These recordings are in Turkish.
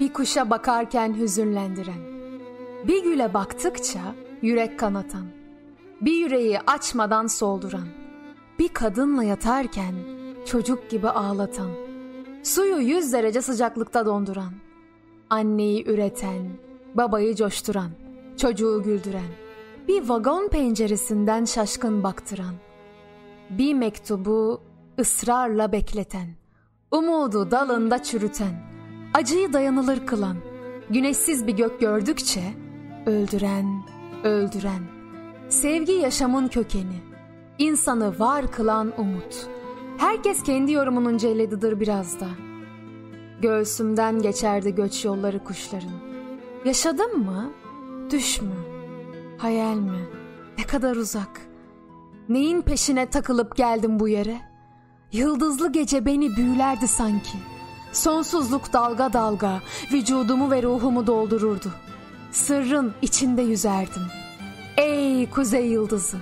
bir kuşa bakarken hüzünlendiren, bir güle baktıkça yürek kanatan, bir yüreği açmadan solduran, bir kadınla yatarken çocuk gibi ağlatan, suyu 100 derece sıcaklıkta donduran, anneyi üreten, babayı coşturan, çocuğu güldüren, bir vagon penceresinden şaşkın baktıran, bir mektubu ısrarla bekleten, umudu dalında çürüten, acıyı dayanılır kılan, güneşsiz bir gök gördükçe öldüren, öldüren, sevgi yaşamın kökeni, insanı var kılan umut. Herkes kendi yorumunun celledidir biraz da. Göğsümden geçerdi göç yolları kuşların. Yaşadın mı? Düş mü? Hayal mi? Ne kadar uzak? Neyin peşine takılıp geldim bu yere? Yıldızlı gece beni büyülerdi sanki. Sonsuzluk dalga dalga vücudumu ve ruhumu doldururdu. Sırrın içinde yüzerdim. Ey kuzey yıldızı!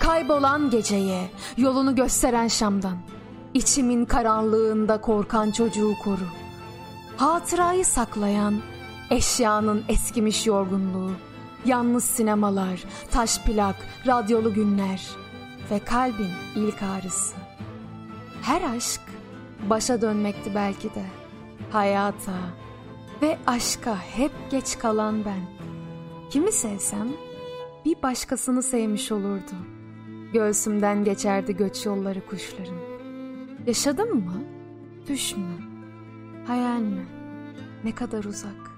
Kaybolan geceye yolunu gösteren şamdan, içimin karanlığında korkan çocuğu koru. Hatırayı saklayan eşyanın eskimiş yorgunluğu, yalnız sinemalar, taş plak, radyolu günler ve kalbin ilk ağrısı. Her aşk başa dönmekti belki de, hayata ve aşka hep geç kalan ben. Kimi sevsem bir başkasını sevmiş olurdu. Göğsümden geçerdi göç yolları kuşların. Yaşadın mı? Düş mü? Hayal mi? Ne kadar uzak?